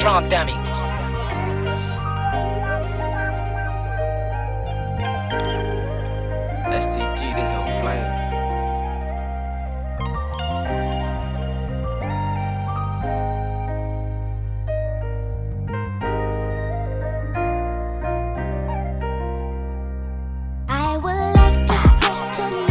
Trump dummy. STG, this whole flame. I would like to